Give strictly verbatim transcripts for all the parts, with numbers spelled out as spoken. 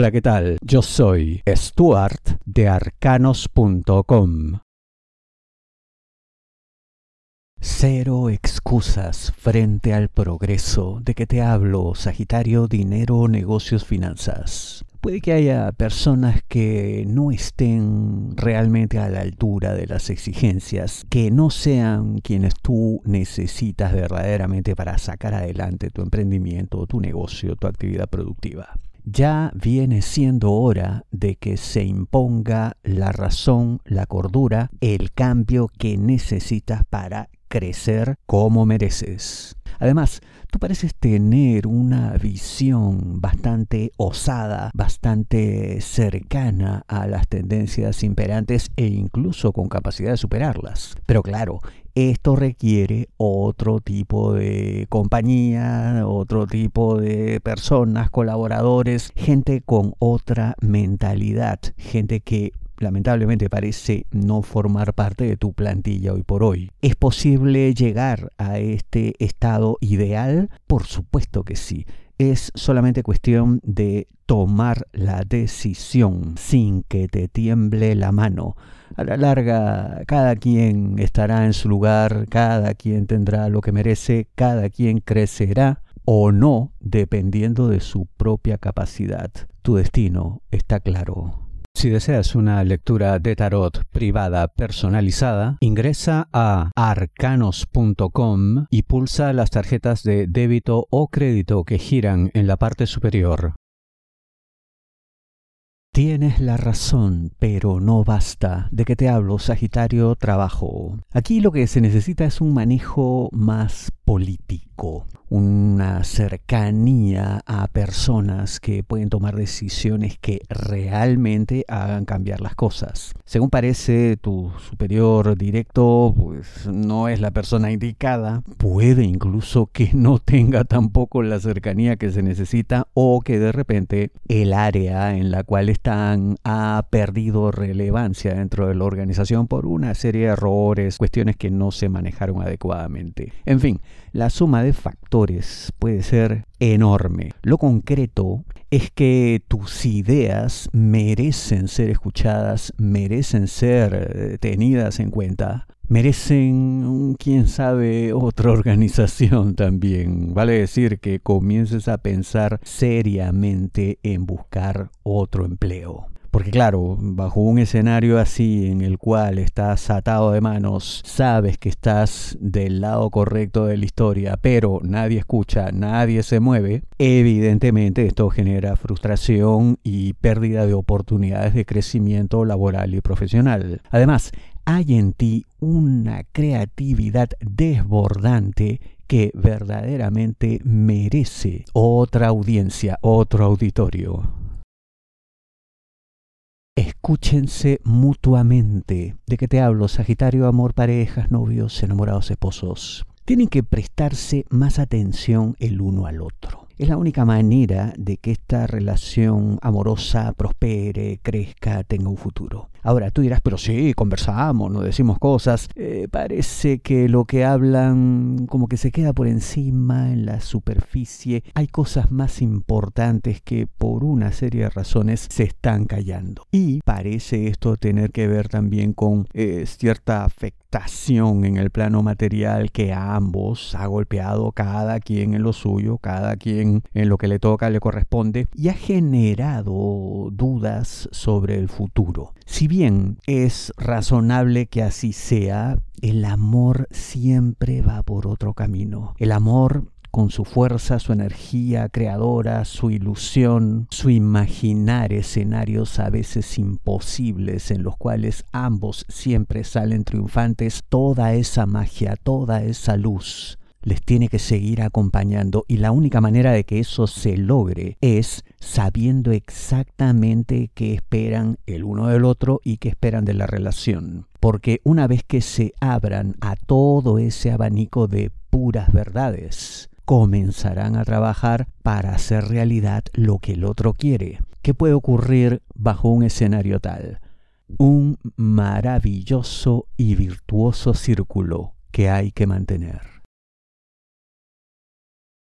Hola, ¿qué tal? Yo soy Stuart de Arcanos punto com. Cero excusas frente al progreso. ¿De qué te hablo, Sagitario? Dinero, negocios, finanzas. Puede que haya personas que no estén realmente a la altura de las exigencias, que no sean quienes tú necesitas verdaderamente para sacar adelante tu emprendimiento, tu negocio, tu actividad productiva. Ya viene siendo hora de que se imponga la razón, la cordura, el cambio que necesitas para crecer como mereces. Además, tú pareces tener una visión bastante osada, bastante cercana a las tendencias imperantes e incluso con capacidad de superarlas. Pero claro, esto requiere otro tipo de compañía, otro tipo de personas, colaboradores, gente con otra mentalidad, gente que lamentablemente parece no formar parte de tu plantilla hoy por hoy. ¿Es posible llegar a este estado ideal? Por supuesto que sí. Es solamente cuestión de tomar la decisión sin que te tiemble la mano. A la larga, cada quien estará en su lugar, cada quien tendrá lo que merece, cada quien crecerá o no, dependiendo de su propia capacidad. Tu destino está claro. Si deseas una lectura de tarot privada personalizada, ingresa a arcanos punto com y pulsa las tarjetas de débito o crédito que giran en la parte superior. Tienes la razón, pero no basta. ¿De qué te hablo, Sagitario? Trabajo. Aquí lo que se necesita es un manejo más político, una cercanía a personas que pueden tomar decisiones que realmente hagan cambiar las cosas. Según parece, tu superior directo pues, no es la persona indicada. Puede incluso que no tenga tampoco la cercanía que se necesita o que de repente el área en la cual están ha perdido relevancia dentro de la organización por una serie de errores, cuestiones que no se manejaron adecuadamente. En fin, la suma de factores puede ser enorme. Lo concreto es que tus ideas merecen ser escuchadas, merecen ser tenidas en cuenta, merecen, quién sabe, otra organización también. Vale decir que comiences a pensar seriamente en buscar otro empleo. Porque claro, bajo un escenario así en el cual estás atado de manos, sabes que estás del lado correcto de la historia, pero nadie escucha, nadie se mueve, evidentemente esto genera frustración y pérdida de oportunidades de crecimiento laboral y profesional. Además, hay en ti una creatividad desbordante que verdaderamente merece otra audiencia, otro auditorio. Escúchense mutuamente. ¿De qué te hablo, Sagitario? Amor, parejas, novios, enamorados, esposos. Tienen que prestarse más atención el uno al otro. Es la única manera de que esta relación amorosa prospere, crezca, tenga un futuro. Ahora, tú dirás, pero sí, conversamos, nos decimos cosas. Eh, parece que lo que hablan como que se queda por encima, en la superficie. Hay cosas más importantes que por una serie de razones se están callando. Y parece esto tener que ver también con eh, cierta afectación en el plano material que a ambos ha golpeado, cada quien en lo suyo, cada quien en lo que le toca, le corresponde, y ha generado dudas sobre el futuro. Si bien es razonable que así sea, el amor siempre va por otro camino. El amor, con su fuerza, su energía creadora, su ilusión, su imaginar escenarios a veces imposibles en los cuales ambos siempre salen triunfantes, toda esa magia, toda esa luz les tiene que seguir acompañando, y la única manera de que eso se logre es sabiendo exactamente qué esperan el uno del otro y qué esperan de la relación. Porque una vez que se abran a todo ese abanico de puras verdades, comenzarán a trabajar para hacer realidad lo que el otro quiere. ¿Qué puede ocurrir bajo un escenario tal? Un maravilloso y virtuoso círculo que hay que mantener.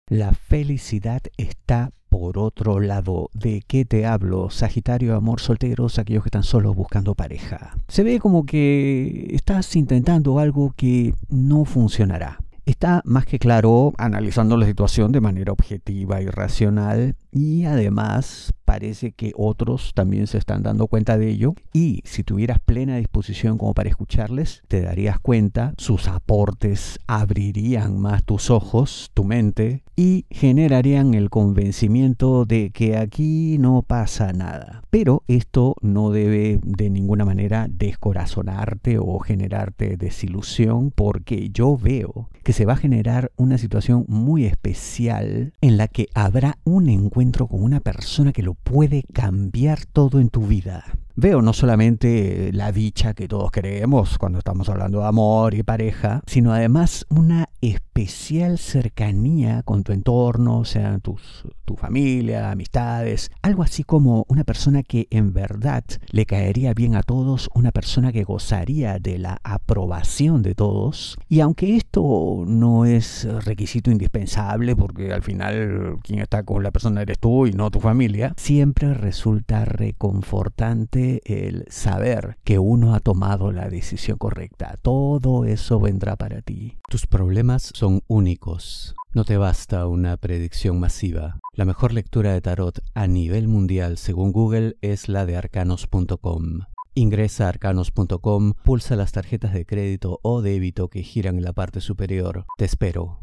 La felicidad está Por otro lado, ¿de qué te hablo? Sagitario, amor, solteros, aquellos que están solos buscando pareja. Se ve como que estás intentando algo que no funcionará. Está más que claro, analizando la situación de manera objetiva y racional, y además parece que otros también se están dando cuenta de ello, y si tuvieras plena disposición como para escucharles, te darías cuenta, sus aportes abrirían más tus ojos, tu mente, y generarían el convencimiento de que aquí no pasa nada. Pero esto no debe de ninguna manera descorazonarte o generarte desilusión, porque yo veo que se va a generar una situación muy especial en la que habrá un encuentro con una persona que lo puede cambiar todo en tu vida. Veo no solamente la dicha que todos queremos cuando estamos hablando de amor y pareja, sino además una especial cercanía con tu entorno, o sea, tus, tu familia, amistades, algo así como una persona que en verdad le caería bien a todos, una persona que gozaría de la aprobación de todos. Y aunque esto no es requisito indispensable, porque al final quien está con la persona eres tú y no tu familia, siempre resulta reconfortante el saber que uno ha tomado la decisión correcta. Todo eso vendrá para ti. Tus problemas son únicos. No te basta una predicción masiva. La mejor lectura de tarot a nivel mundial, según Google, es la de arcanos punto com. Ingresa a arcanos punto com, pulsa las tarjetas de crédito o débito que giran en la parte superior. Te espero.